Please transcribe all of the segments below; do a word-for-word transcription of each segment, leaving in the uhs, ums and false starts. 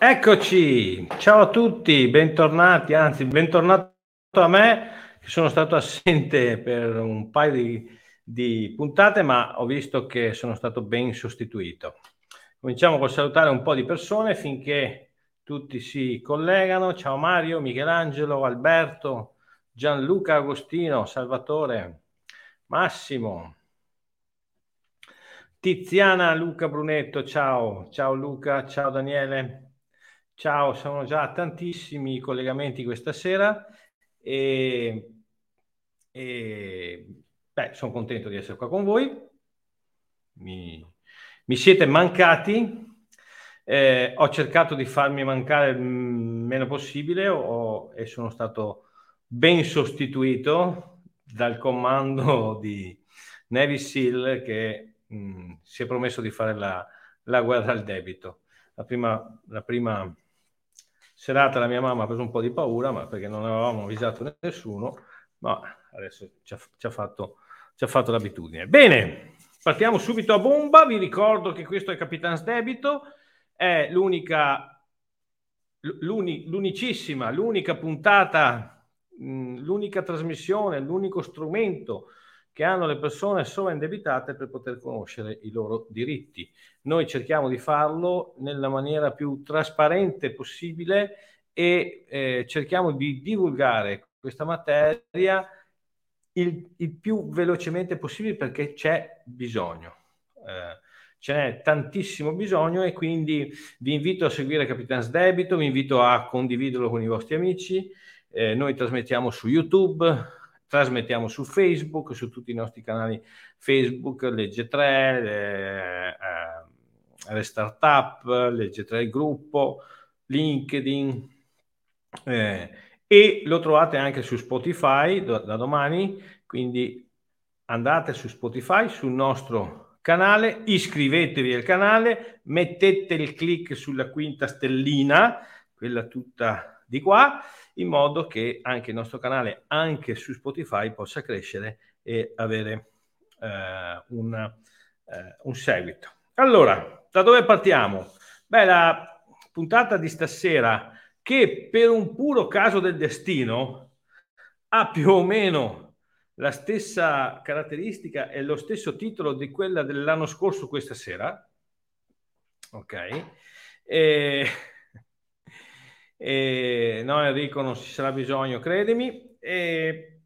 Eccoci, ciao a tutti, bentornati, anzi bentornato a me, che sono stato assente per un paio di, di puntate, ma ho visto che sono stato ben sostituito. Cominciamo col salutare un po' di persone finché tutti si collegano. Ciao Mario, Michelangelo, Alberto, Gianluca, Agostino, Salvatore, Massimo, Tiziana, Luca Brunetto, ciao, ciao Luca, ciao Daniele. Ciao, sono già tantissimi i collegamenti questa sera e, e beh, sono contento di essere qua con voi, mi, mi siete mancati, eh, ho cercato di farmi mancare il meno possibile ho, e sono stato ben sostituito dal comando di Navy Seal che mh, si è promesso di fare la, la guerra al debito. La prima... La prima serata la mia mamma ha preso un po' di paura, ma perché non avevamo avvisato nessuno, ma adesso ci ha, ci ha, fatto, ci ha fatto l'abitudine. Bene, partiamo subito a bomba. Vi ricordo che questo è Capitan Sdebito, è l'unica, l'uni, l'unicissima, l'unica puntata, l'unica trasmissione, l'unico strumento che hanno le persone sovraindebitate per poter conoscere i loro diritti. Noi cerchiamo di farlo nella maniera più trasparente possibile e eh, cerchiamo di divulgare questa materia il, il più velocemente possibile, perché c'è bisogno. Eh, ce n'è tantissimo bisogno e quindi vi invito a seguire Capitan Sdebito, vi invito a condividerlo con i vostri amici. Eh, noi trasmettiamo su YouTube, trasmettiamo su Facebook, su tutti i nostri canali Facebook, legge tre, le, eh, le Startup, legge tre il gruppo, LinkedIn, eh, e lo trovate anche su Spotify da, da domani, quindi andate su Spotify, sul nostro canale, iscrivetevi al canale, mettete il click sulla quinta stellina, quella tutta di qua, in modo che anche il nostro canale, anche su Spotify, possa crescere e avere eh, un, eh, un seguito. Allora, da dove partiamo? Beh, la puntata di stasera, che per un puro caso del destino ha più o meno la stessa caratteristica e lo stesso titolo di quella dell'anno scorso questa sera, ok? E... Eh, no Enrico, non ci sarà bisogno, credimi. Eh,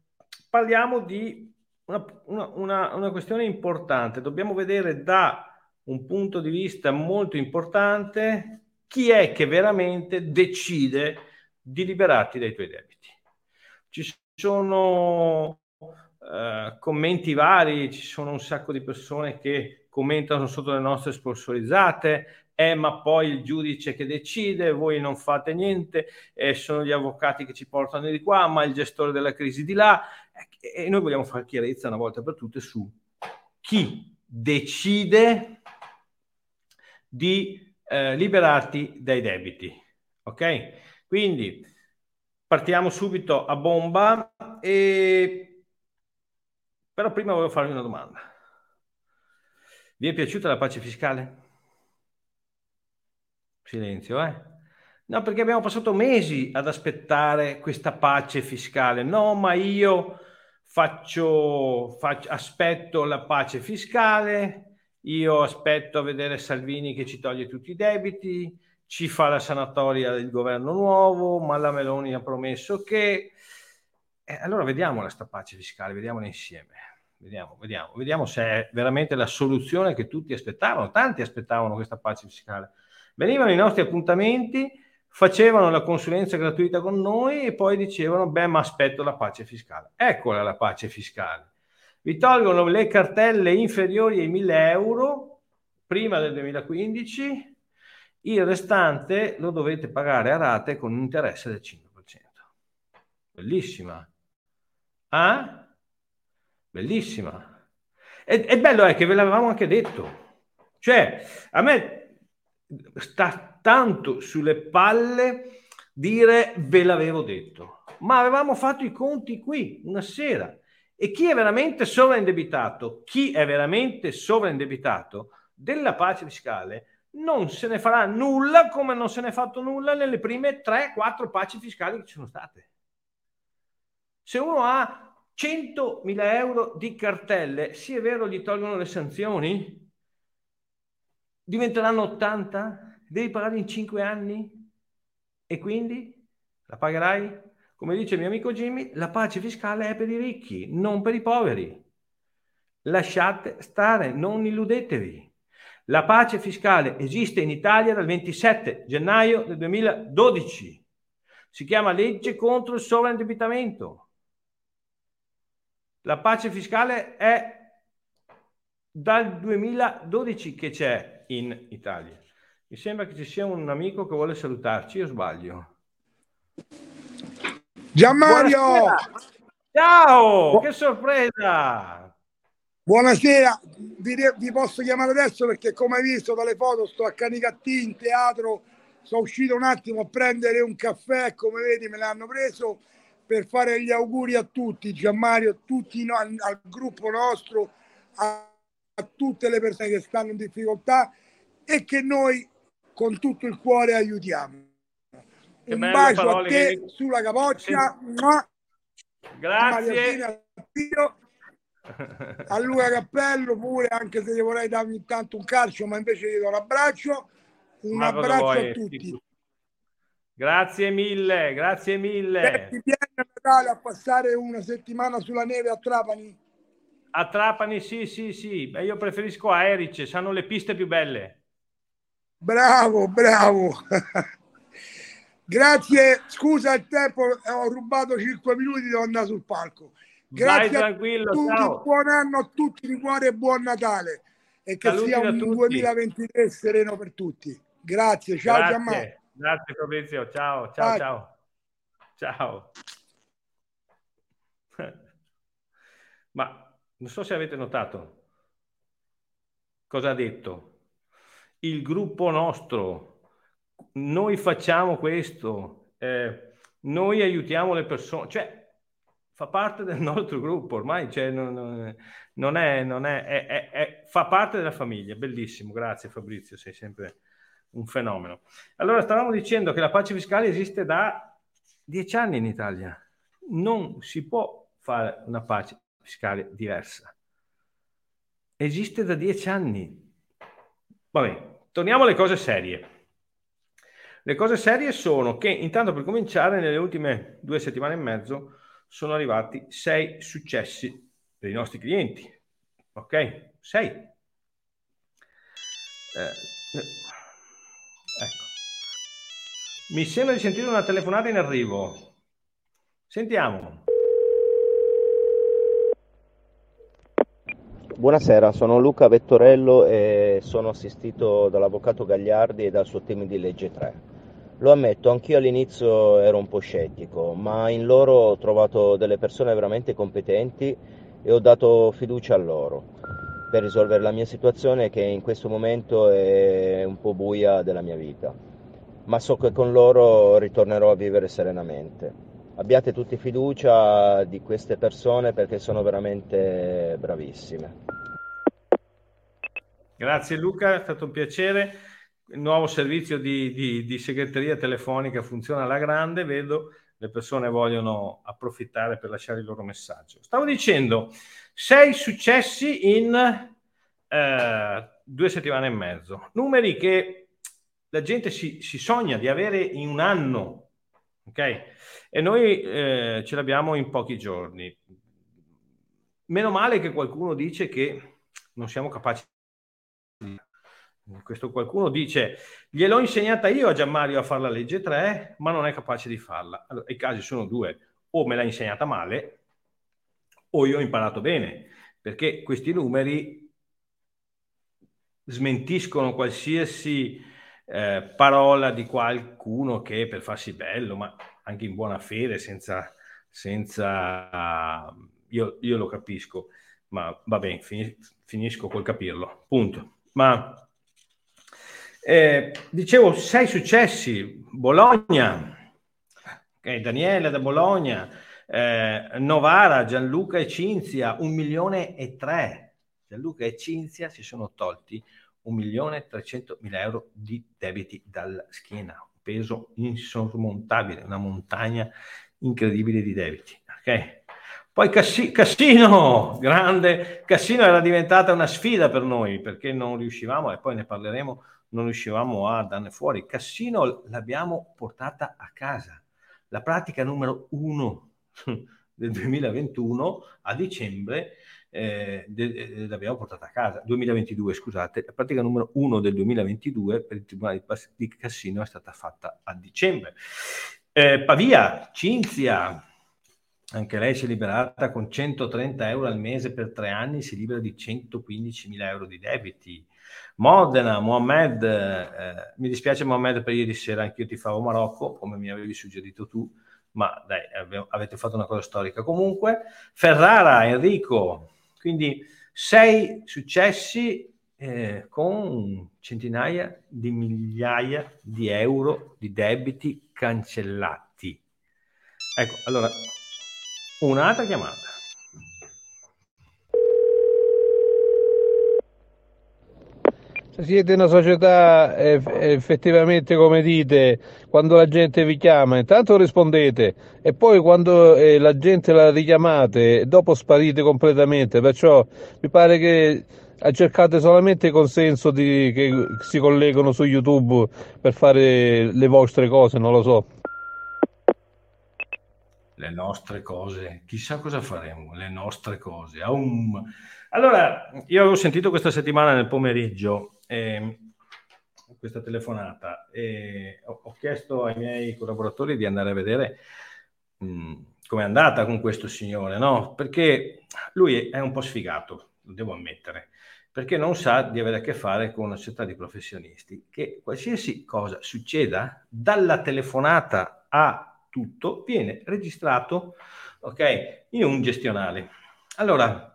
parliamo di una, una, una, una questione importante. Dobbiamo vedere da un punto di vista molto importante chi è che veramente decide di liberarti dai tuoi debiti. Ci sono eh, commenti vari, ci sono un sacco di persone che commentano sotto le nostre sponsorizzate. Eh, ma poi il giudice che decide, voi non fate niente, eh, sono gli avvocati che ci portano di qua, ma il gestore della crisi di là, eh, e noi vogliamo fare chiarezza una volta per tutte su chi decide di eh, liberarti dai debiti, ok? Quindi partiamo subito a bomba, e... però prima volevo farvi una domanda. Vi è piaciuta la pace fiscale? Silenzio, eh? No, perché abbiamo passato mesi ad aspettare questa pace fiscale. No, ma io faccio, faccio aspetto la pace fiscale, io aspetto a vedere Salvini che ci toglie tutti i debiti, ci fa la sanatoria del governo nuovo, ma la Meloni ha promesso che... Eh, allora vediamola sta pace fiscale, vediamola insieme. Vediamo, vediamo, vediamo se è veramente la soluzione che tutti aspettavano. Tanti aspettavano questa pace fiscale. Venivano i nostri appuntamenti, facevano la consulenza gratuita con noi e poi dicevano, beh, ma aspetto la pace fiscale. Eccola la pace fiscale. Vi tolgono le cartelle inferiori ai mille euro prima del duemilaquindici, il restante lo dovete pagare a rate con un interesse del cinque per cento. Bellissima. Ah? Bellissima. E, e bello è che ve l'avevamo anche detto. Cioè, a me... sta tanto sulle palle dire ve l'avevo detto, ma avevamo fatto i conti qui una sera, e chi è veramente sovraindebitato chi è veramente sovraindebitato della pace fiscale non se ne farà nulla, come non se ne è fatto nulla nelle prime tre quattro paci fiscali che ci sono state. Se uno ha centomila euro di cartelle, sì è vero, gli tolgono le sanzioni, diventeranno ottanta, devi pagarli in cinque anni e quindi la pagherai. Come dice il mio amico Jimmy, la pace fiscale è per i ricchi, non per i poveri. Lasciate stare, non illudetevi. La pace fiscale esiste in Italia dal ventisette gennaio del duemiladodici. Si chiama legge contro il sovraindebitamento. La pace fiscale è dal duemiladodici che c'è in Italia. Mi sembra che ci sia un amico che vuole salutarci, io sbaglio. Gianmario! Buonasera. Ciao! Bu- che sorpresa! Buonasera, vi, vi posso chiamare adesso perché, come hai visto dalle foto, sto a Canicattì in teatro, sono uscito un attimo a prendere un caffè, come vedi me l'hanno preso, per fare gli auguri a tutti, Gianmario, a tutti, no, al, al gruppo nostro, a a tutte le persone che stanno in difficoltà e che noi con tutto il cuore aiutiamo. Che un bacio a te che... sulla capoccia. Grazie. A, Martina, a Luca Cappello pure, anche se gli vorrei dare ogni tanto un calcio, ma invece gli do un abbraccio. Un ma abbraccio a tutti. Grazie mille, grazie mille. Ti viene a Natale a passare una settimana sulla neve a Trapani? A Trapani, sì, sì, sì. Beh, io preferisco a Erice, sanno le piste più belle. Bravo, bravo. Grazie, scusa il tempo, ho rubato cinque minuti, devo andare sul palco. Grazie. Vai tranquillo, a tutti, ciao. Buon anno a tutti di cuore e buon Natale. E che saluti sia un duemilaventitré sereno per tutti. Grazie, ciao grazie. Gianmario. Grazie Fabrizio, ciao, ciao, Vai. ciao. Ciao. Ma non so se avete notato cosa ha detto. Il gruppo nostro, noi facciamo questo, eh, noi aiutiamo le persone, cioè fa parte del nostro gruppo ormai, cioè, non, non è, non è, è, è, è, fa parte della famiglia. Bellissimo, grazie Fabrizio, sei sempre un fenomeno. Allora, stavamo dicendo che la pace fiscale esiste da dieci anni in Italia, non si può fare una pace fiscale diversa, esiste da dieci anni. Va bene, torniamo alle cose serie. Le cose serie sono che, intanto, per cominciare, nelle ultime due settimane e mezzo sono arrivati sei successi dei nostri clienti, ok? sei eh, ecco, mi sembra di sentire una telefonata in arrivo, sentiamo. Buonasera, sono Luca Vettorello e sono assistito dall'avvocato Gagliardi e dal suo team di legge tre. Lo ammetto, anch'io all'inizio ero un po' scettico, ma in loro ho trovato delle persone veramente competenti e ho dato fiducia a loro per risolvere la mia situazione, che in questo momento è un po' buia della mia vita. Ma so che con loro ritornerò a vivere serenamente. Abbiate tutti fiducia di queste persone perché sono veramente bravissime. Grazie Luca, è stato un piacere. il nuovo servizio di, di, di segreteria telefonica funziona alla grande, vedo le persone vogliono approfittare per lasciare il loro messaggio. Stavo dicendo, sei successi in eh, due settimane e mezzo, numeri che la gente si, si sogna di avere in un anno, ok? E noi eh, ce l'abbiamo in pochi giorni. Meno male che qualcuno dice che non siamo capaci. Questo qualcuno dice: gliel'ho insegnata io a Gianmario a fare la legge tre, ma non è capace di farla. Allora, i casi sono due: o me l'ha insegnata male, o io ho imparato bene, perché questi numeri smentiscono qualsiasi eh, parola di qualcuno che per farsi bello, ma anche in buona fede, senza, senza uh, io, io lo capisco, ma va bene, finis- finisco col capirlo, punto. Ma Eh, dicevo, sei successi, Bologna, okay, Daniele da Bologna, eh, Novara, Gianluca e Cinzia, un milione e tre. Gianluca e Cinzia si sono tolti un milione e trecentomila euro di debiti dalla schiena, un peso insormontabile, una montagna incredibile di debiti, ok? Poi Cassi- Cassino, grande, Cassino era diventata una sfida per noi, perché non riuscivamo, e poi ne parleremo, non riuscivamo a darne fuori. Cassino l'abbiamo portata a casa. La pratica numero uno del duemilaventuno a dicembre eh, de- l'abbiamo portata a casa. duemilaventidue, scusate. La pratica numero uno del duemilaventidue per il Tribunale di Cassino è stata fatta a dicembre. Eh, Pavia, Cinzia, anche lei si è liberata con centotrenta euro al mese per tre anni, si libera di centoquindicimila euro di debiti. Modena, Mohamed, eh, mi dispiace Mohamed per ieri sera, anch'io tifavo Marocco come mi avevi suggerito tu, ma dai, ave- avete fatto una cosa storica comunque. Ferrara, Enrico, quindi sei successi eh, con centinaia di migliaia di euro di debiti cancellati. Ecco, allora, un'altra chiamata. Siete una società effettivamente, come dite, quando la gente vi chiama intanto rispondete e poi quando la gente la richiamate dopo sparite completamente, perciò mi pare che cercate solamente il consenso di, che si collegano su YouTube per fare le vostre cose, non lo so. Le nostre cose, chissà cosa faremo, le nostre cose. Um. Allora, io avevo sentito questa settimana nel pomeriggio eh, questa telefonata e ho, ho chiesto ai miei collaboratori di andare a vedere mh, com'è andata con questo signore, no? Perché lui è un po' sfigato, lo devo ammettere, perché non sa di avere a che fare con una società di professionisti che qualsiasi cosa succeda, dalla telefonata a tutto viene registrato, ok, in un gestionale. Allora,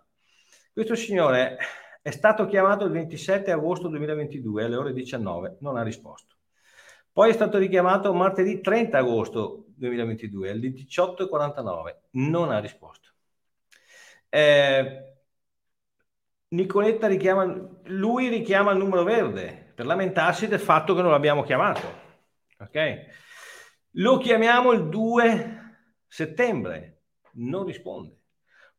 questo signore è stato chiamato il ventisette agosto duemilaventidue alle ore diciannove, non ha risposto. Poi è stato richiamato martedì trenta agosto duemilaventidue alle diciotto e quarantanove, non ha risposto. Eh, Nicoletta richiama, lui richiama il numero verde per lamentarsi del fatto che non l'abbiamo chiamato, ok? Lo chiamiamo il due settembre, non risponde.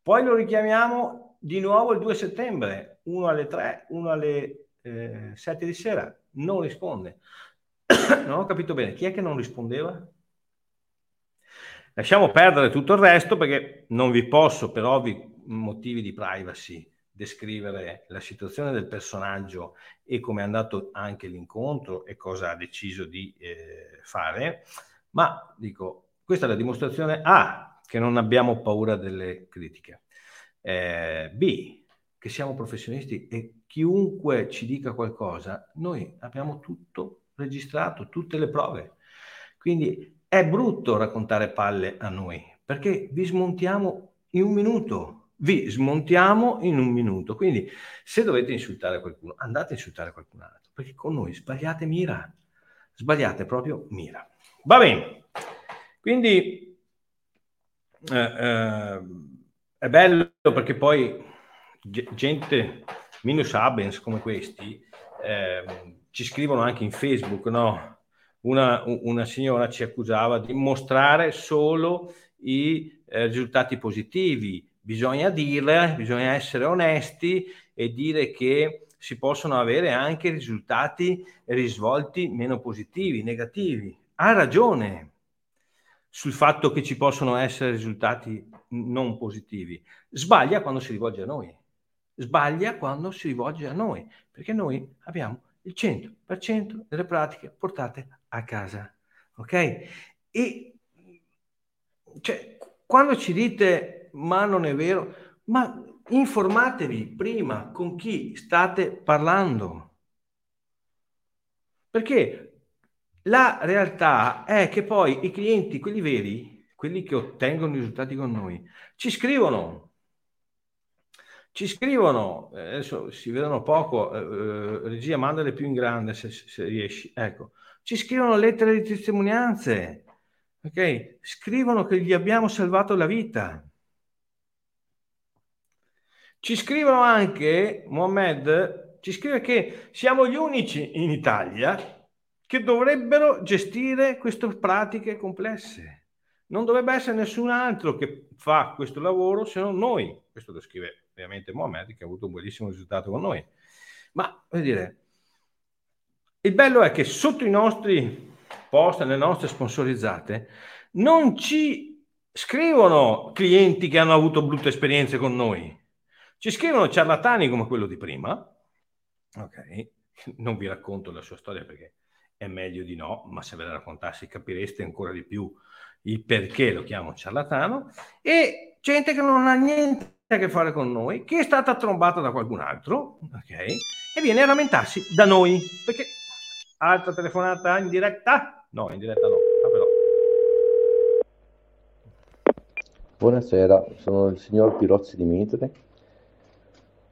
Poi lo richiamiamo di nuovo il due settembre, uno alle tre, uno alle eh, sette di sera, non risponde. Non ho capito bene, chi è che non rispondeva? Lasciamo perdere tutto il resto perché non vi posso, per ovvi motivi di privacy, descrivere la situazione del personaggio e come è andato anche l'incontro e cosa ha deciso di eh, fare. Ma dico, questa è la dimostrazione A, che non abbiamo paura delle critiche, eh, B, che siamo professionisti e chiunque ci dica qualcosa, noi abbiamo tutto registrato, tutte le prove. Quindi è brutto raccontare palle a noi, perché vi smontiamo in un minuto, vi smontiamo in un minuto. Quindi se dovete insultare qualcuno, andate a insultare qualcun altro, perché con noi sbagliate mira, sbagliate proprio mira. Va bene, quindi eh, eh, è bello perché poi gente minus habens come questi eh, ci scrivono anche in Facebook, no? Una, una signora ci accusava di mostrare solo i eh, risultati positivi. Bisogna dirle, bisogna essere onesti e dire che si possono avere anche risultati e risvolti meno positivi, negativi. Ha ragione sul fatto che ci possono essere risultati non positivi. Sbaglia quando si rivolge a noi. Sbaglia quando si rivolge a noi, perché noi abbiamo il cento per cento delle pratiche portate a casa, ok? E cioè, quando ci dite ma non è vero, ma informatevi prima con chi state parlando, perché la realtà è che poi i clienti, quelli veri, quelli che ottengono i risultati con noi, ci scrivono ci scrivono, adesso si vedono poco, eh, regia mandale più in grande se, se riesci, ecco, ci scrivono lettere di testimonianze, ok? Scrivono che gli abbiamo salvato la vita. Ci scrivono anche, Mohamed, ci scrive che siamo gli unici in Italia che dovrebbero gestire queste pratiche complesse. Non dovrebbe essere nessun altro che fa questo lavoro se non noi. Questo lo scrive ovviamente Mohamed, che ha avuto un bellissimo risultato con noi. Ma, voglio dire, il bello è che sotto i nostri post, nelle nostre sponsorizzate, non ci scrivono clienti che hanno avuto brutte esperienze con noi. Ci scrivono ciarlatani come quello di prima, ok? Non vi racconto la sua storia perché è meglio di no, ma se ve la raccontassi capireste ancora di più il perché lo chiamo ciarlatano, e gente che non ha niente a che fare con noi, che è stata trombata da qualcun altro, ok? E viene a lamentarsi da noi, perché... Altra telefonata in diretta? No, in diretta no. Ah, però. Buonasera, sono il signor Pirozzi Dimitri.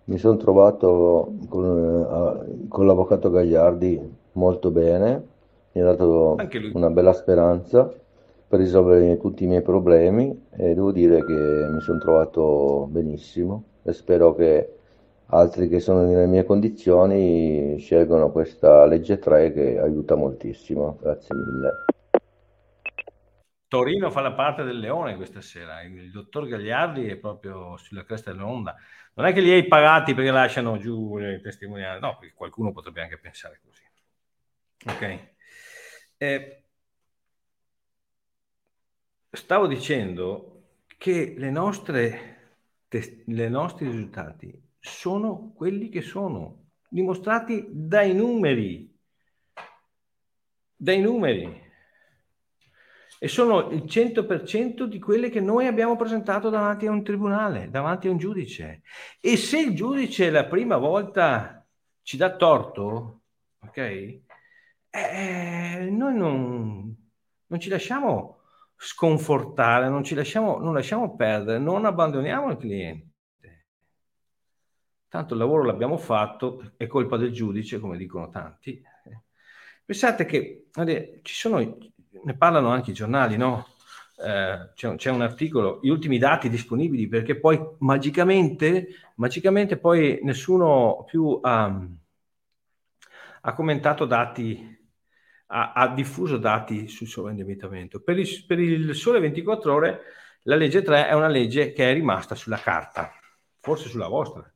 Mi sono trovato con, con l'avvocato Gagliardi molto bene, mi ha dato una bella speranza per risolvere tutti i miei problemi e devo dire che mi sono trovato benissimo e spero che altri che sono nelle mie condizioni scelgano questa legge tre che aiuta moltissimo. Grazie mille. Torino fa la parte del leone questa sera, il dottor Gagliardi è proprio sulla cresta dell'onda. Non è che li hai pagati perché lasciano giù le testimonianze, no, perché qualcuno potrebbe anche pensare così. Ok. Eh, stavo dicendo che le nostre te- le nostri risultati sono quelli che sono, dimostrati dai numeri, dai numeri. E sono il cento per cento di quelle che noi abbiamo presentato davanti a un tribunale, davanti a un giudice. E se il giudice la prima volta ci dà torto, ok, eh, noi non, non ci lasciamo sconfortare, non ci lasciamo, non lasciamo perdere, non abbandoniamo il cliente. Tanto il lavoro l'abbiamo fatto, è colpa del giudice, come dicono tanti. Pensate che vabbè, ci sono... Ne parlano anche i giornali, no? Eh, c'è, c'è un articolo, gli ultimi dati disponibili, perché poi magicamente, magicamente poi nessuno più ha, ha commentato dati, ha, ha diffuso dati sul sovraindebitamento. Per il, per il sole ventiquattro ore la legge tre è una legge che è rimasta sulla carta, forse sulla vostra,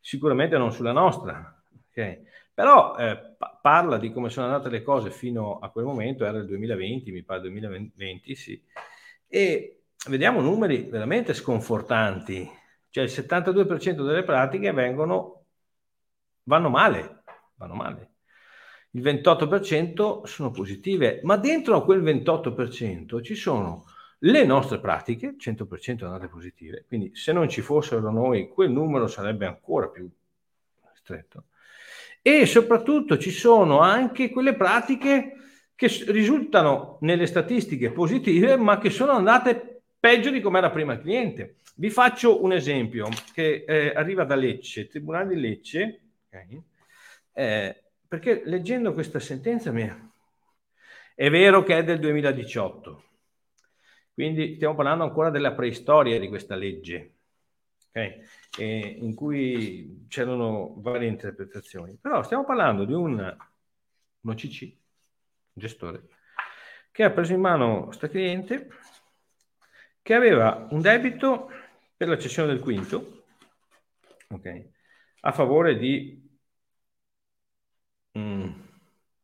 sicuramente non sulla nostra, ok? Però eh, pa- parla di come sono andate le cose fino a quel momento, era il duemilaventi, mi pare duemilaventi, sì, e vediamo numeri veramente sconfortanti, cioè il settantadue per cento delle pratiche vengono, vanno male, vanno male, il ventotto per cento sono positive, ma dentro a quel ventotto per cento ci sono le nostre pratiche, cento per cento andate positive, quindi se non ci fossero noi quel numero sarebbe ancora più stretto. E soprattutto ci sono anche quelle pratiche che risultano nelle statistiche positive, ma che sono andate peggio di come era prima il cliente. Vi faccio un esempio che eh, arriva da Lecce, Tribunale di Lecce, okay? eh, perché leggendo questa sentenza mia, è vero che è del duemiladiciotto, quindi stiamo parlando ancora della preistoria di questa legge. Okay. Eh, in cui c'erano varie interpretazioni, però stiamo parlando di un un O C C, un gestore, che ha preso in mano sta cliente che aveva un debito per la cessione del quinto, ok, a favore di, mm,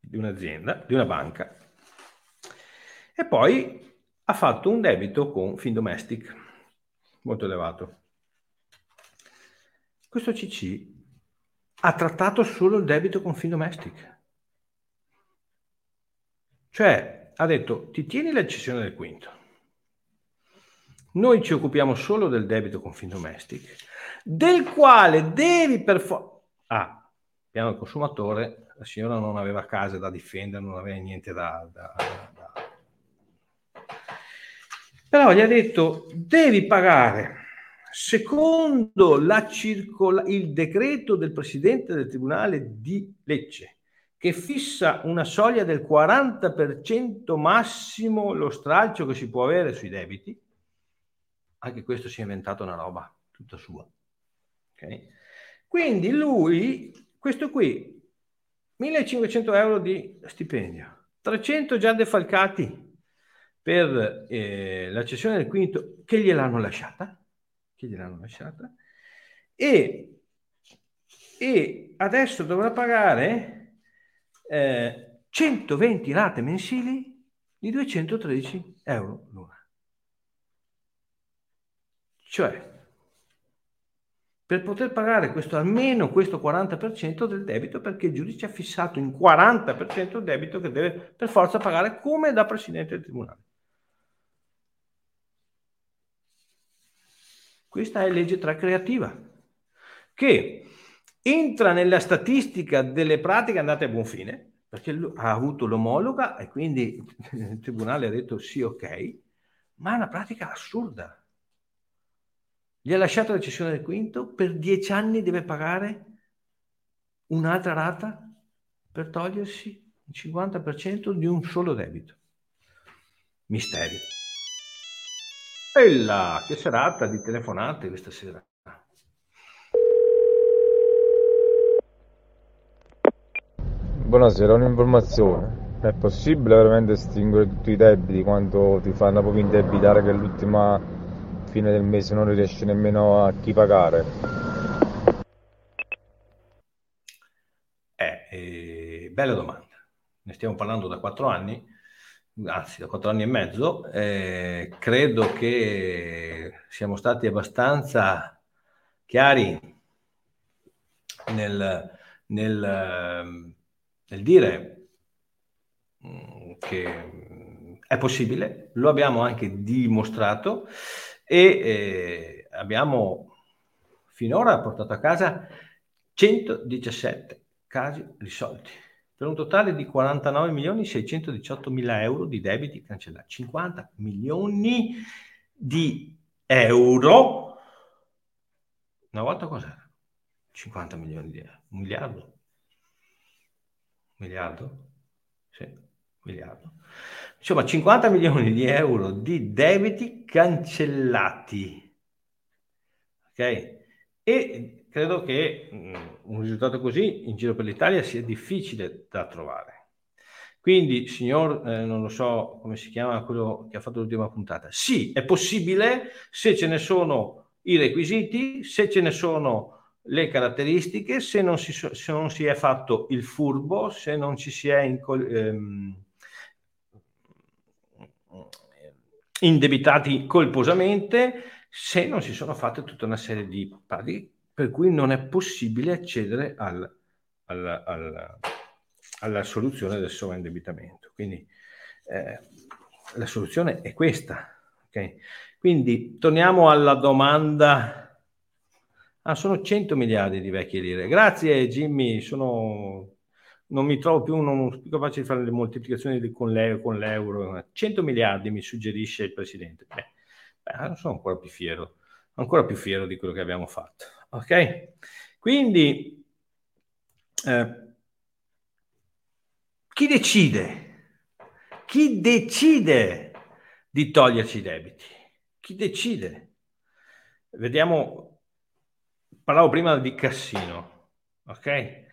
di un'azienda, di una banca, e poi ha fatto un debito con Findomestic molto elevato. Questo C C ha trattato solo il debito con Findomestic, cioè ha detto ti tieni la cessione del quinto, noi ci occupiamo solo del debito con Findomestic, del quale devi per forza... Ah, piano il consumatore, la signora non aveva case da difendere, non aveva niente da... da, da... Però gli ha detto, devi pagare, secondo la circola... il decreto del Presidente del Tribunale di Lecce, che fissa una soglia del quaranta per cento massimo lo stralcio che si può avere sui debiti. Anche questo si è inventato una roba tutta sua. Okay? Quindi lui, questo qui, millecinquecento euro di stipendio, trecento già defalcati per eh, la cessione del quinto, che gliel'hanno lasciata, che gliel'hanno lasciata, e, e adesso dovrà pagare eh, centoventi rate mensili di duecentotredici euro l'una. Cioè, per poter pagare questo, almeno questo quaranta per cento del debito, perché il giudice ha fissato in quaranta per cento il debito che deve per forza pagare come da presidente del tribunale. Questa è legge tre creativa, che entra nella statistica delle pratiche andate a buon fine, perché ha avuto l'omologa e quindi il tribunale ha detto sì, ok, ma è una pratica assurda. Gli ha lasciato la cessione del quinto, per dieci anni deve pagare un'altra rata per togliersi il cinquanta per cento di un solo debito. Misteri. Bella, che serata di telefonate questa sera. Buonasera, ho un'informazione. È possibile veramente estinguere tutti i debiti quando ti fanno proprio indebitare, che è l'ultima... fine del mese non riesce nemmeno a chi pagare. Eh, eh, bella domanda. Ne stiamo parlando da quattro anni, anzi da quattro anni e mezzo. Eh, credo che siamo stati abbastanza chiari nel, nel, nel dire che è possibile, lo abbiamo anche dimostrato. E eh, abbiamo finora portato a casa centodiciassette casi risolti per un totale di quarantanove milioni seicentodiciottomila euro di debiti cancellati, cinquanta milioni di euro. Una volta cos'era? cinquanta milioni di euro, un miliardo, un miliardo, sì, un miliardo. Insomma, cinquanta milioni di euro di debiti cancellati, ok? E credo che un risultato così in giro per l'Italia sia difficile da trovare. Quindi, signor, eh, non lo so come si chiama quello che ha fatto l'ultima puntata, sì, è possibile se ce ne sono i requisiti, se ce ne sono le caratteristiche, se non si, se non si è fatto il furbo, se non ci si è... Incol- ehm, indebitati colposamente, se non si sono fatte tutta una serie di pratiche per cui non è possibile accedere al, al, al, alla soluzione del sovraindebitamento. Quindi eh, la soluzione è questa, okay? Quindi torniamo alla domanda. Ah, sono cento miliardi di vecchie lire. Grazie Jimmy, sono... non mi trovo più, non sono più capace di fare le moltiplicazioni con l'euro. cento miliardi mi suggerisce il Presidente. Beh, beh, non sono ancora più fiero, ancora più fiero di quello che abbiamo fatto. Ok? Quindi, eh, chi decide? Chi decide di toglierci i debiti? Chi decide? Vediamo, parlavo prima di Cassino, ok?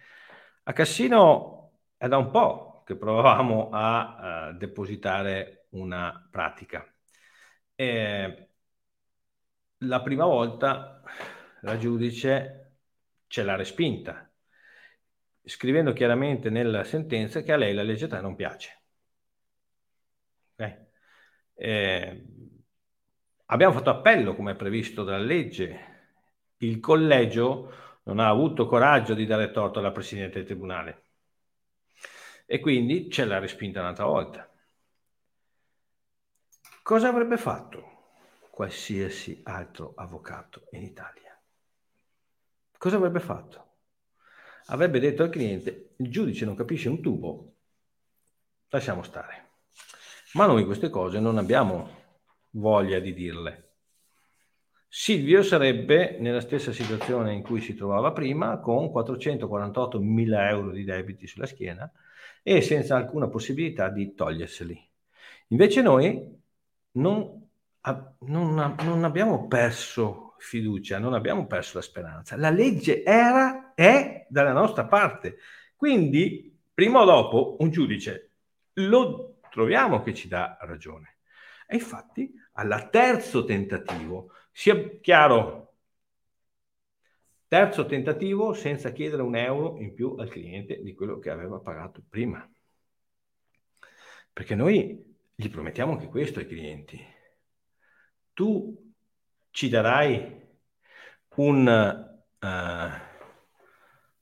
A Cassino è da un po' che provavamo a uh, depositare una pratica. E la prima volta la giudice ce l'ha respinta, scrivendo chiaramente nella sentenza che a lei la legge tre non piace. Okay? E abbiamo fatto appello, come è previsto dalla legge. Il collegio non ha avuto coraggio di dare torto alla Presidente del Tribunale e quindi ce l'ha respinta un'altra volta. Cosa avrebbe fatto qualsiasi altro avvocato in Italia? Cosa avrebbe fatto? Avrebbe detto al cliente: il giudice non capisce un tubo, lasciamo stare. Ma noi queste cose non abbiamo voglia di dirle. Silvio sarebbe nella stessa situazione in cui si trovava prima, con quattrocentoquarantottomila euro di debiti sulla schiena e senza alcuna possibilità di toglierseli. Invece noi non, non, non abbiamo perso fiducia, non abbiamo perso la speranza. La legge era, è dalla nostra parte. Quindi, prima o dopo, un giudice lo troviamo che ci dà ragione. E infatti, al terzo tentativo, sia chiaro, terzo tentativo senza chiedere un euro in più al cliente di quello che aveva pagato prima. Perché noi gli promettiamo anche questo ai clienti. Tu ci darai un, uh,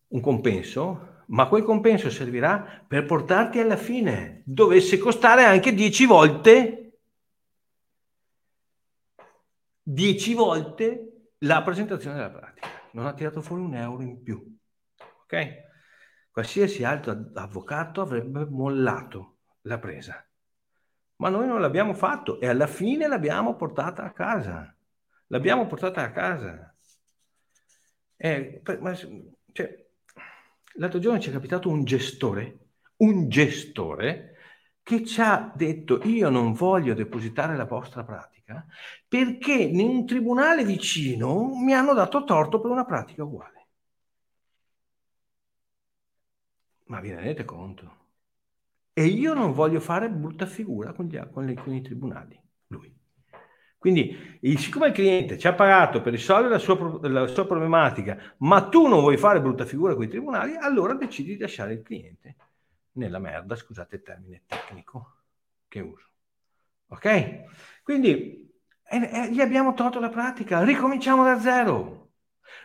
un compenso, ma quel compenso servirà per portarti alla fine, dovesse costare anche dieci volte dieci volte la presentazione della pratica. Non ha tirato fuori un euro in più. Ok? Qualsiasi altro avvocato avrebbe mollato la presa. Ma noi non l'abbiamo fatto e alla fine l'abbiamo portata a casa. L'abbiamo portata a casa. E, ma, cioè, l'altro giorno ci è capitato un gestore, un gestore che ci ha detto: io non voglio depositare la vostra pratica perché in un tribunale vicino mi hanno dato torto per una pratica uguale. Ma vi rendete conto? E io non voglio fare brutta figura con, gli, con, le, con i tribunali, lui. Quindi, il, siccome il cliente ci ha pagato per risolvere la sua, la sua problematica, ma tu non vuoi fare brutta figura con i tribunali, allora decidi di lasciare il cliente nella merda, scusate il termine tecnico che uso. Ok? Quindi eh, eh, gli abbiamo tolto la pratica, ricominciamo da zero.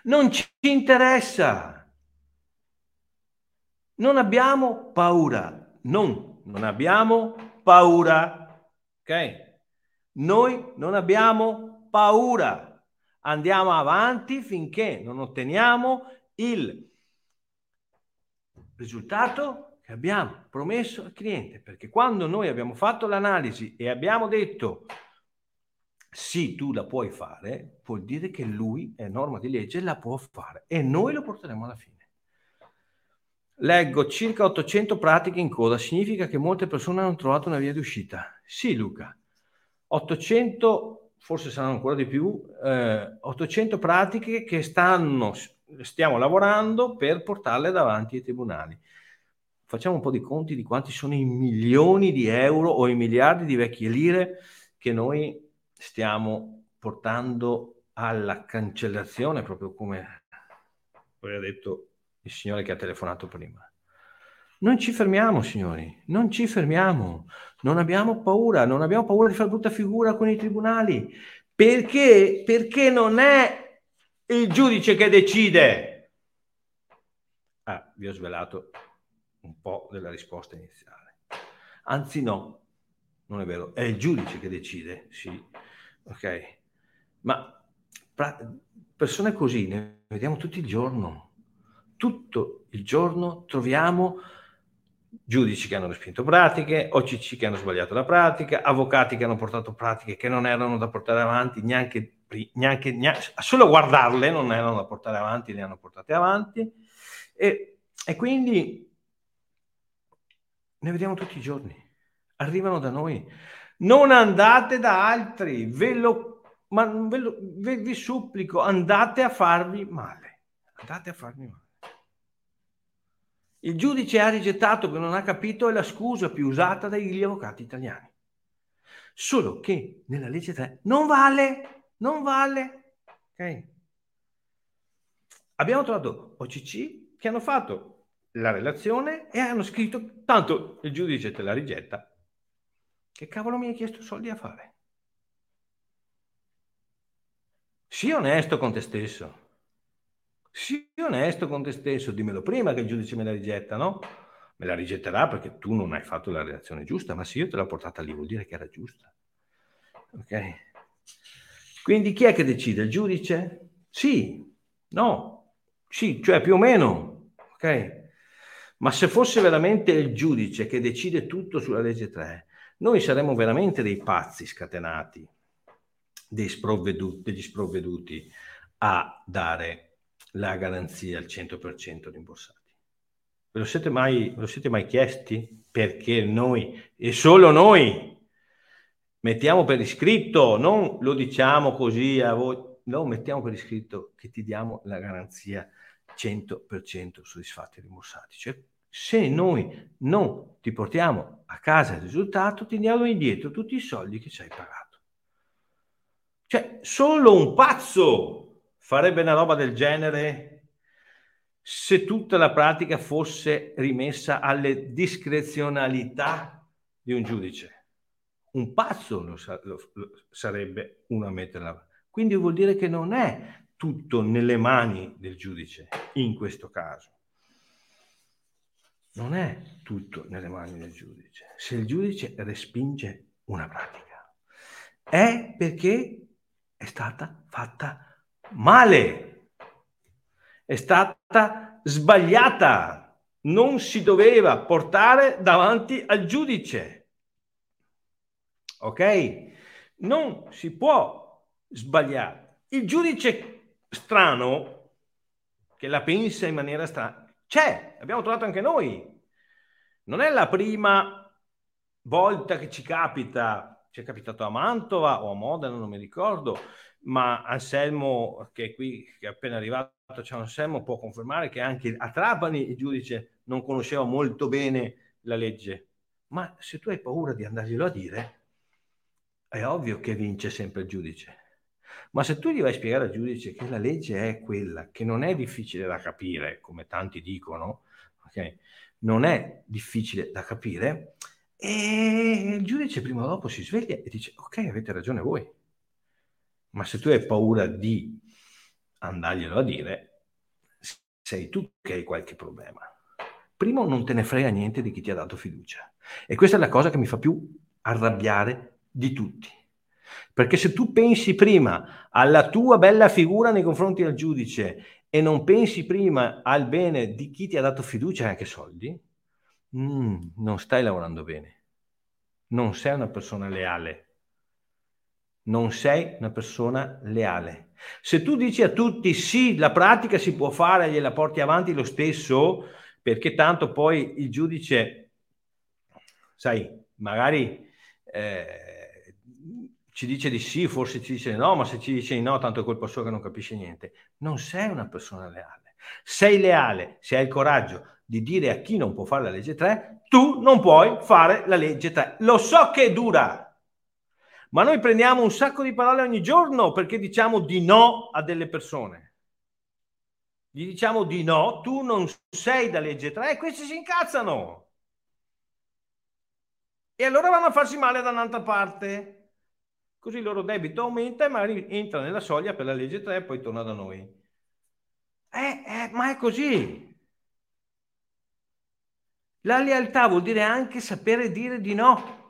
Non ci interessa. Non abbiamo paura. Non, non abbiamo paura. Ok? Noi non abbiamo paura. Andiamo avanti finché non otteniamo il risultato che abbiamo promesso al cliente, perché quando noi abbiamo fatto l'analisi e abbiamo detto sì, tu la puoi fare, vuol dire che lui, è norma di legge, la può fare e noi lo porteremo alla fine. Leggo circa ottocento pratiche in coda, significa che molte persone hanno trovato una via di uscita. Sì, Luca, ottocento, forse saranno ancora di più, eh, ottocento pratiche che stanno, stiamo lavorando per portarle davanti ai tribunali. Facciamo un po' di conti di quanti sono i milioni di euro o i miliardi di vecchie lire che noi stiamo portando alla cancellazione, proprio come ha detto il signore che ha telefonato prima. Non ci fermiamo, signori, non ci fermiamo, non abbiamo paura, non abbiamo paura di fare brutta figura con i tribunali. Perché? Perché non è il giudice che decide. Ah, vi ho svelato un po' della risposta iniziale. Anzi no, non è vero, è il giudice che decide, sì, ok? Ma pra- persone così ne vediamo tutto il giorno, tutto il giorno troviamo giudici che hanno respinto pratiche, O C C che hanno sbagliato la pratica, avvocati che hanno portato pratiche che non erano da portare avanti, neanche, neanche, neanche solo guardarle non erano da portare avanti, le hanno portate avanti e, e quindi ne vediamo tutti i giorni, arrivano da noi. Non andate da altri, ve lo, ma ve lo, ve, vi supplico, andate a farvi male, andate a farvi male. Il giudice ha rigettato che non ha capito è la scusa più usata dagli avvocati italiani. Solo che nella legge tre non vale, non vale. Okay. Abbiamo trovato O C C che hanno fatto la relazione e hanno scritto tanto il giudice te la rigetta. Che cavolo mi hai chiesto soldi a fare? Sii onesto con te stesso. Sii onesto con te stesso, dimmelo prima che il giudice me la rigetta, no? Me la rigetterà perché tu non hai fatto la relazione giusta, ma se io te l'ho portata lì vuol dire che era giusta. Ok? Quindi chi è che decide? Il giudice? Sì, no, sì, cioè più o meno, ok? Ma se fosse veramente il giudice che decide tutto sulla legge tre, noi saremmo veramente dei pazzi scatenati, dei sprovveduti, degli sprovveduti a dare la garanzia al cento per cento rimborsati. Ve lo siete mai, ve lo siete mai chiesti? Perché noi, e solo noi, mettiamo per iscritto, non lo diciamo così a voi, no, mettiamo per iscritto che ti diamo la garanzia cento per cento soddisfatti e rimborsati. Cioè, se noi non ti portiamo a casa il risultato, ti diamo indietro tutti i soldi che ci hai pagato. Cioè, solo un pazzo farebbe una roba del genere se tutta la pratica fosse rimessa alle discrezionalità di un giudice. Un pazzo lo sa- lo, lo sarebbe uno a metterla. Quindi vuol dire che non è tutto nelle mani del giudice in questo caso. Non è tutto nelle mani del giudice. Se il giudice respinge una pratica è perché è stata fatta male, è stata sbagliata, non si doveva portare davanti al giudice, ok? Non si può sbagliare. Il giudice strano che la pensa in maniera strana c'è, l'abbiamo trovato anche noi, non è la prima volta che ci capita, ci è capitato a Mantova o a Modena, non mi ricordo, ma Anselmo, che è qui, che è appena arrivato, cioè Anselmo può confermare che anche a Trapani il giudice non conosceva molto bene la legge. Ma se tu hai paura di andarglielo a dire, è ovvio che vince sempre il giudice. Ma se tu gli vai a spiegare al giudice che la legge è quella, che non è difficile da capire, come tanti dicono, okay? Non è difficile da capire, e il giudice prima o dopo si sveglia e dice ok, avete ragione voi. Ma se tu hai paura di andarglielo a dire, sei tu che hai qualche problema. Primo, non te ne frega niente di chi ti ha dato fiducia. E questa è la cosa che mi fa più arrabbiare di tutti. Perché se tu pensi prima alla tua bella figura nei confronti del giudice e non pensi prima al bene di chi ti ha dato fiducia e anche soldi, mm, non stai lavorando bene. Non sei una persona leale. Non sei una persona leale. Se tu dici a tutti sì, la pratica si può fare, gliela porti avanti lo stesso, perché tanto poi il giudice, sai, magari eh, ci dice di sì, forse ci dice no, ma se ci dice di no tanto è colpa sua che non capisce niente. Non sei una persona leale. Sei leale se hai il coraggio di dire a chi non può fare la legge tre, tu non puoi fare la legge tre. Lo so che è dura, ma noi prendiamo un sacco di parole ogni giorno perché diciamo di no a delle persone. Gli diciamo di no, tu non sei da legge tre e questi si incazzano. E allora vanno a farsi male da un'altra parte. Così il loro debito aumenta e magari entra nella soglia per la legge tre e poi torna da noi. Eh, eh, ma è così. La lealtà vuol dire anche sapere dire di no.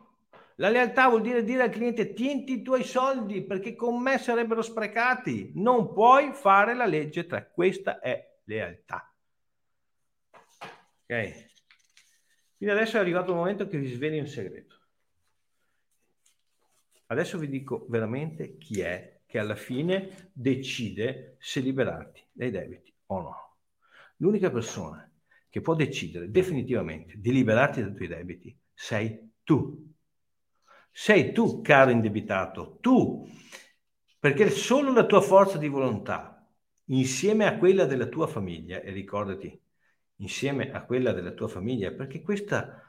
La lealtà vuol dire dire al cliente tienti i tuoi soldi perché con me sarebbero sprecati, non puoi fare la legge tre. Questa è lealtà. Ok? Quindi adesso è arrivato il momento che vi sveli un segreto. Adesso vi dico veramente chi è che alla fine decide se liberarti dai debiti o no. L'unica persona che può decidere definitivamente di liberarti dai tuoi debiti sei tu. Sei tu, caro indebitato, tu, perché solo la tua forza di volontà, insieme a quella della tua famiglia, e ricordati, insieme a quella della tua famiglia, perché questa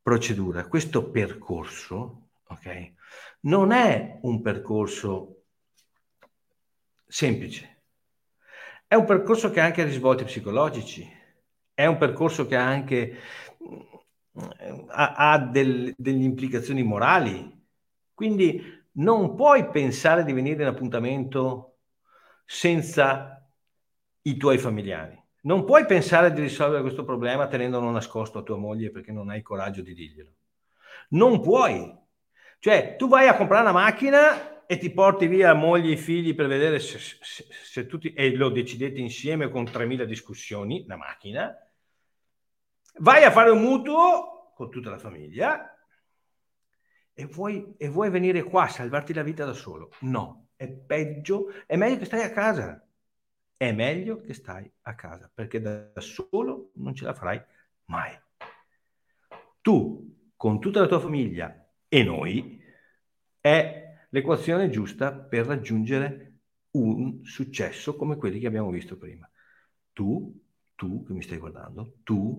procedura, questo percorso, ok, non è un percorso semplice, è un percorso che ha anche risvolti psicologici, è un percorso che ha anche ha, ha del, delle implicazioni morali, quindi non puoi pensare di venire in appuntamento senza i tuoi familiari. Non puoi pensare di risolvere questo problema tenendolo nascosto a tua moglie perché non hai coraggio di dirglielo. Non puoi. Cioè, tu vai a comprare una macchina e ti porti via moglie e figli per vedere se, se, se tutti... e lo decidete insieme con tremila discussioni, la macchina. Vai a fare un mutuo con tutta la famiglia. E vuoi, e vuoi venire qua a salvarti la vita da solo? No, è peggio, è meglio che stai a casa, è meglio che stai a casa, perché da solo non ce la farai mai. Tu, con tutta la tua famiglia e noi, è l'equazione giusta per raggiungere un successo come quelli che abbiamo visto prima. Tu, tu che mi stai guardando, tu,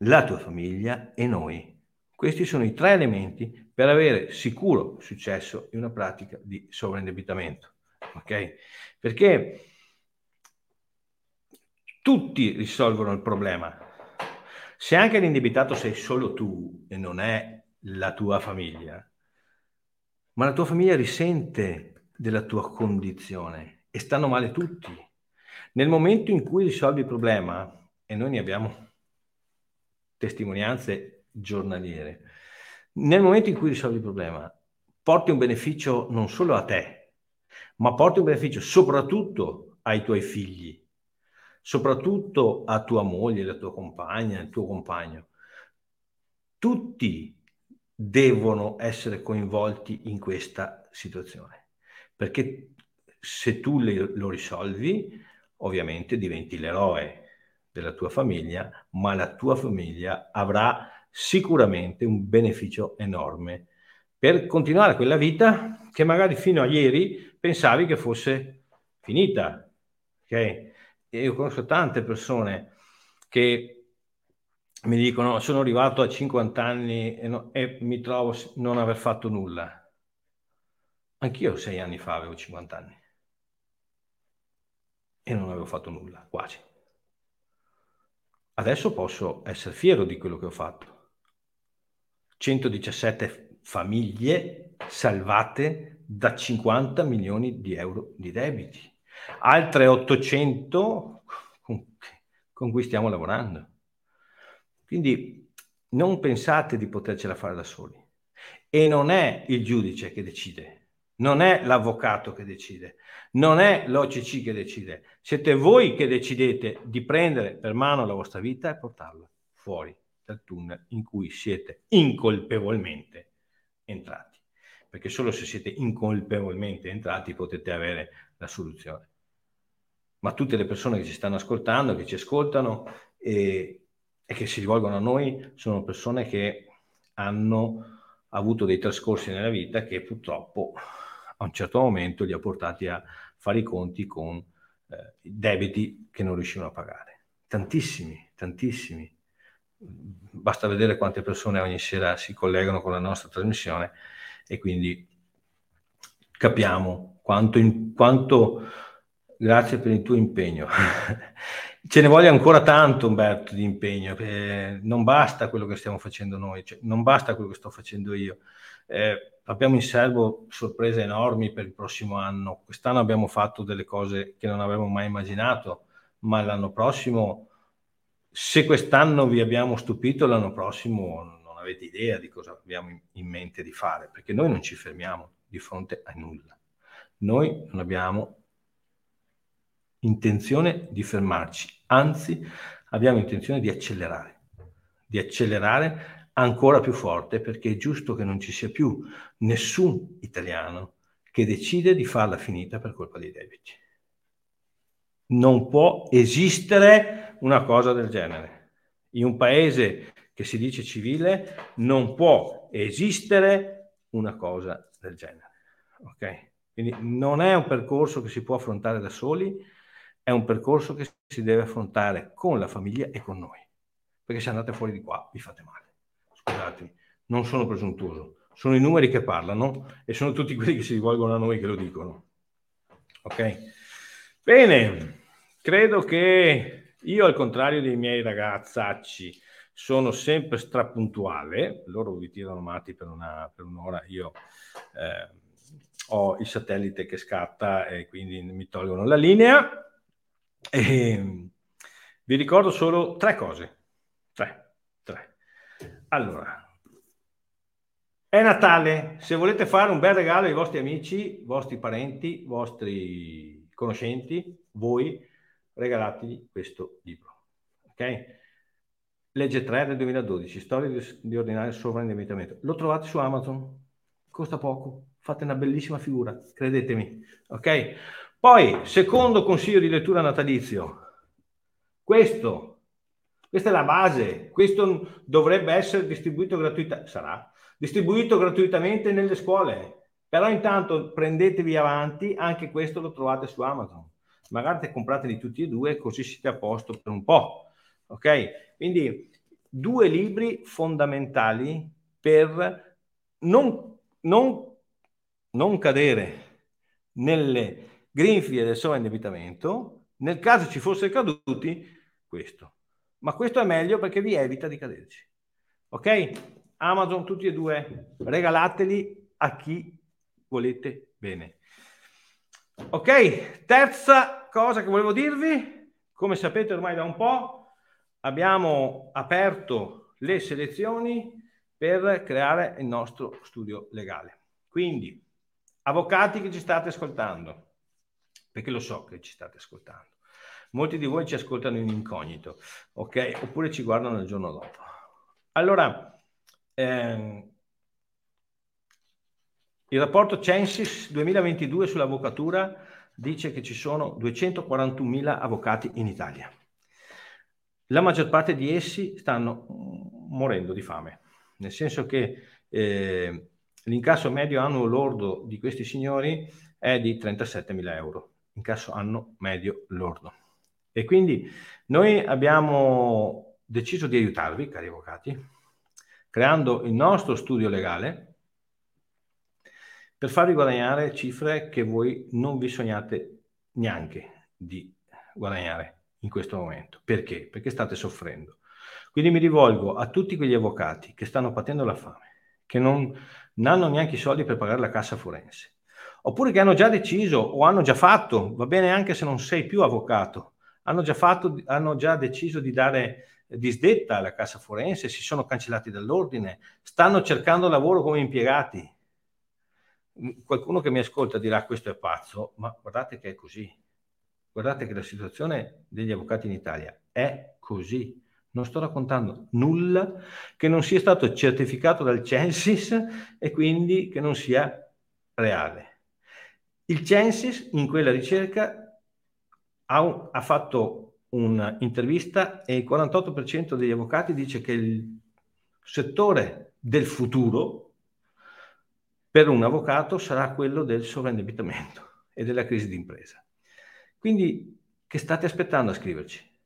la tua famiglia e noi. Questi sono i tre elementi per avere sicuro successo in una pratica di sovraindebitamento, ok? Perché tutti risolvono il problema. Se anche l'indebitato sei solo tu e non è la tua famiglia, ma la tua famiglia risente della tua condizione e stanno male tutti. Nel momento in cui risolvi il problema, e noi ne abbiamo testimonianze giornaliere, nel momento in cui risolvi il problema porti un beneficio non solo a te, ma porti un beneficio soprattutto ai tuoi figli, soprattutto a tua moglie, la tua compagna, il tuo compagno. Tutti devono essere coinvolti in questa situazione, perché se tu lo risolvi ovviamente diventi l'eroe della tua famiglia, ma la tua famiglia avrà sicuramente un beneficio enorme per continuare quella vita che magari fino a ieri pensavi che fosse finita, ok? Io conosco tante persone che mi dicono sono arrivato a cinquanta anni e, no, e mi trovo non aver fatto nulla. Anch'io sei anni fa avevo cinquanta anni e non avevo fatto nulla, quasi. Adesso posso essere fiero di quello che ho fatto. centodiciassette famiglie salvate da cinquanta milioni di euro di debiti, altre ottocento con, con cui stiamo lavorando. Quindi non pensate di potercela fare da soli, e non è il giudice che decide, non è l'avvocato che decide, non è l'O C C che decide, siete voi che decidete di prendere per mano la vostra vita e portarla fuori dal tunnel in cui siete incolpevolmente entrati, perché solo se siete incolpevolmente entrati potete avere la soluzione. Ma tutte le persone che ci stanno ascoltando, che ci ascoltano e, e che si rivolgono a noi sono persone che hanno avuto dei trascorsi nella vita che purtroppo a un certo momento li ha portati a fare i conti con eh, debiti che non riuscivano a pagare, tantissimi, tantissimi. Basta vedere quante persone ogni sera si collegano con la nostra trasmissione e quindi capiamo quanto, in, quanto grazie per il tuo impegno ce ne vuole ancora tanto, Umberto, di impegno. Eh, non basta quello che stiamo facendo noi, cioè, non basta quello che sto facendo io. Eh, abbiamo in serbo sorprese enormi per il prossimo anno. Quest'anno abbiamo fatto delle cose che non avevamo mai immaginato, ma l'anno prossimo, se quest'anno vi abbiamo stupito, l'anno prossimo non avete idea di cosa abbiamo in mente di fare, perché noi non ci fermiamo di fronte a nulla. Noi non abbiamo intenzione di fermarci, anzi abbiamo intenzione di accelerare, di accelerare ancora più forte, perché è giusto che non ci sia più nessun italiano che decide di farla finita per colpa dei debiti. Non può esistere una cosa del genere. In un paese che si dice civile non può esistere una cosa del genere, ok? Quindi non è un percorso che si può affrontare da soli, è un percorso che si deve affrontare con la famiglia e con noi, perché se andate fuori di qua vi fate male. Scusatemi, non sono presuntuoso, sono i numeri che parlano e sono tutti quelli che si rivolgono a noi che lo dicono. Ok? Bene, credo che io, al contrario dei miei ragazzacci, sono sempre strapuntuale. Loro vi tirano matti per, una, per un'ora, io eh, ho il satellite che scatta e quindi mi tolgono la linea. E vi ricordo solo tre cose. Tre, tre. Allora, è Natale, se volete fare un bel regalo ai vostri amici, vostri parenti, vostri conoscenti, voi regalategli questo libro, ok? Legge tre del duemiladodici, storia di, di ordinare sovraindebitamento. Lo trovate su Amazon, costa poco, fate una bellissima figura, credetemi, ok? Poi, secondo consiglio di lettura natalizio, questo, questa è la base, questo dovrebbe essere distribuito gratuitamente, sarà distribuito gratuitamente nelle scuole, però intanto prendetevi avanti, anche questo lo trovate su Amazon, magari comprateli tutti e due così siete a posto per un po', ok? Quindi due libri fondamentali per non, non, non cadere nelle grinfie del sovraindebitamento, nel caso ci fosse caduti, questo. Ma questo è meglio perché vi evita di caderci, ok? Amazon, tutti e due, regalateli a chi volete bene. Ok, terza cosa che volevo dirvi, come sapete ormai da un po', abbiamo aperto le selezioni per creare il nostro studio legale. Quindi, avvocati che ci state ascoltando, perché lo so che ci state ascoltando, molti di voi ci ascoltano in incognito, ok? Oppure ci guardano il giorno dopo. Allora, Eh, il rapporto Censis duemilaventidue sull'avvocatura dice che ci sono duecentoquarantunomila avvocati in Italia. La maggior parte di essi stanno morendo di fame, nel senso che eh, l'incasso medio annuo lordo di questi signori è di trentasettemila euro, incasso anno medio lordo. E quindi noi abbiamo deciso di aiutarvi, cari avvocati, creando il nostro studio legale per farvi guadagnare cifre che voi non vi sognate neanche di guadagnare in questo momento. Perché? Perché state soffrendo. Quindi mi rivolgo a tutti quegli avvocati che stanno patendo la fame, che non, non hanno neanche i soldi per pagare la cassa forense, oppure che hanno già deciso o hanno già fatto, va bene anche se non sei più avvocato, hanno già fatto, hanno già deciso di dare disdetta alla cassa forense, si sono cancellati dall'ordine, stanno cercando lavoro come impiegati. Qualcuno che mi ascolta dirà: questo è pazzo, ma guardate che è così, guardate che la situazione degli avvocati in Italia è così. Non sto raccontando nulla che non sia stato certificato dal Censis e quindi che non sia reale. Il Censis in quella ricerca ha, un, ha fatto un'intervista e il quarantotto per cento degli avvocati dice che il settore del futuro per un avvocato sarà quello del sovraindebitamento e della crisi d'impresa. Quindi, che state aspettando a scriverci?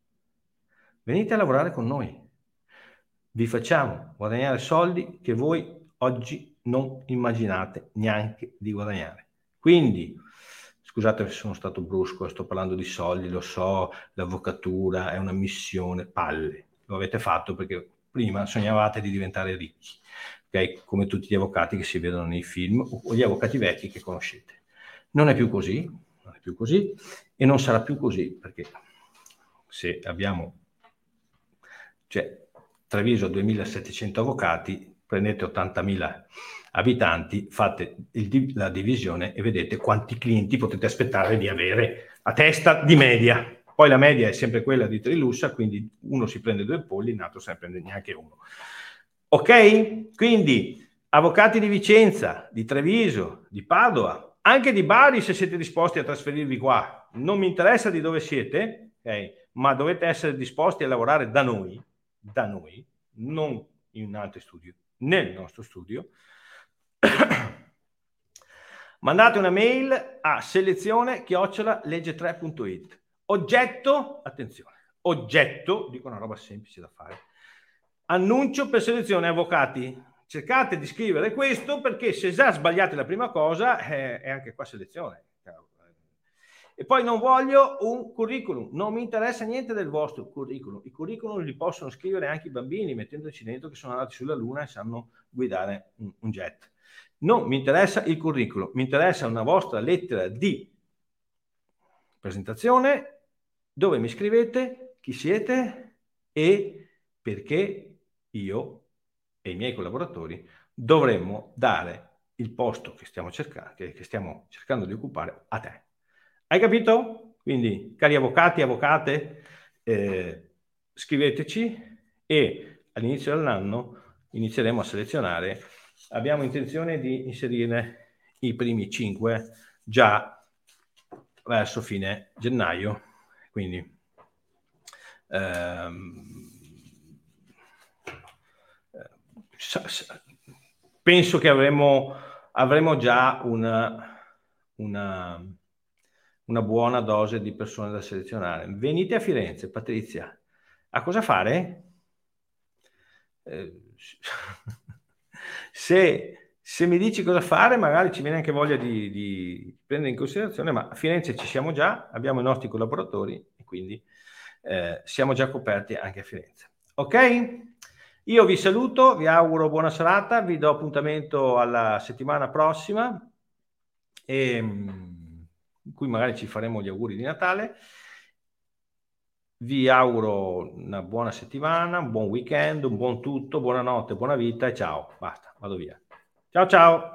Venite a lavorare con noi. Vi facciamo guadagnare soldi che voi oggi non immaginate neanche di guadagnare. Quindi, scusate se sono stato brusco, sto parlando di soldi, lo so, l'avvocatura è una missione, palle, lo avete fatto perché prima sognavate di diventare ricchi, okay? Come tutti gli avvocati che si vedono nei film o gli avvocati vecchi che conoscete. Non è più così, non è più così e non sarà più così, perché se abbiamo, cioè, Treviso duemilasettecento avvocati, prendete ottantamila abitanti, fate il, la divisione e vedete quanti clienti potete aspettare di avere a testa di media. Poi la media è sempre quella di Trilussa, quindi uno si prende due polli, l'altro se ne prende neanche uno. Ok? Quindi avvocati di Vicenza, di Treviso, di Padova, anche di Bari se siete disposti a trasferirvi qua. Non mi interessa di dove siete, okay? Ma dovete essere disposti a lavorare da noi, da noi, non in un altro studio, nel nostro studio. Mandate una mail a selezione chiocciola legge tre punto it Oggetto, attenzione, oggetto, dico una roba semplice da fare. Annuncio per selezione avvocati. Cercate di scrivere questo, perché se già sbagliate la prima cosa eh, è anche qua selezione. E poi non voglio un curriculum, non mi interessa niente del vostro curriculum. I curriculum li possono scrivere anche i bambini, mettendoci dentro che sono andati sulla luna e sanno guidare un, un jet. Non mi interessa il curriculum, mi interessa una vostra lettera di presentazione dove mi scrivete chi siete e perché io e i miei collaboratori dovremmo dare il posto che stiamo cercando, che stiamo cercando di occupare a te. Hai capito? Quindi, cari avvocati e avvocate, eh, scriveteci e all'inizio dell'anno inizieremo a selezionare. Abbiamo intenzione di inserire i primi cinque già verso fine gennaio. Quindi ehm, penso che avremo, avremo già una, una una buona dose di persone da selezionare. Venite a Firenze, Patrizia. A cosa fare? Eh, se, se mi dici cosa fare, magari ci viene anche voglia di, di prendere in considerazione, ma a Firenze ci siamo già, abbiamo i nostri collaboratori e quindi eh, siamo già coperti anche a Firenze. Ok? Io vi saluto, vi auguro buona serata, vi do appuntamento alla settimana prossima e... in cui magari ci faremo gli auguri di Natale. Vi auguro una buona settimana, un buon weekend, un buon tutto, buonanotte, buona vita e ciao. Basta, vado via. Ciao ciao!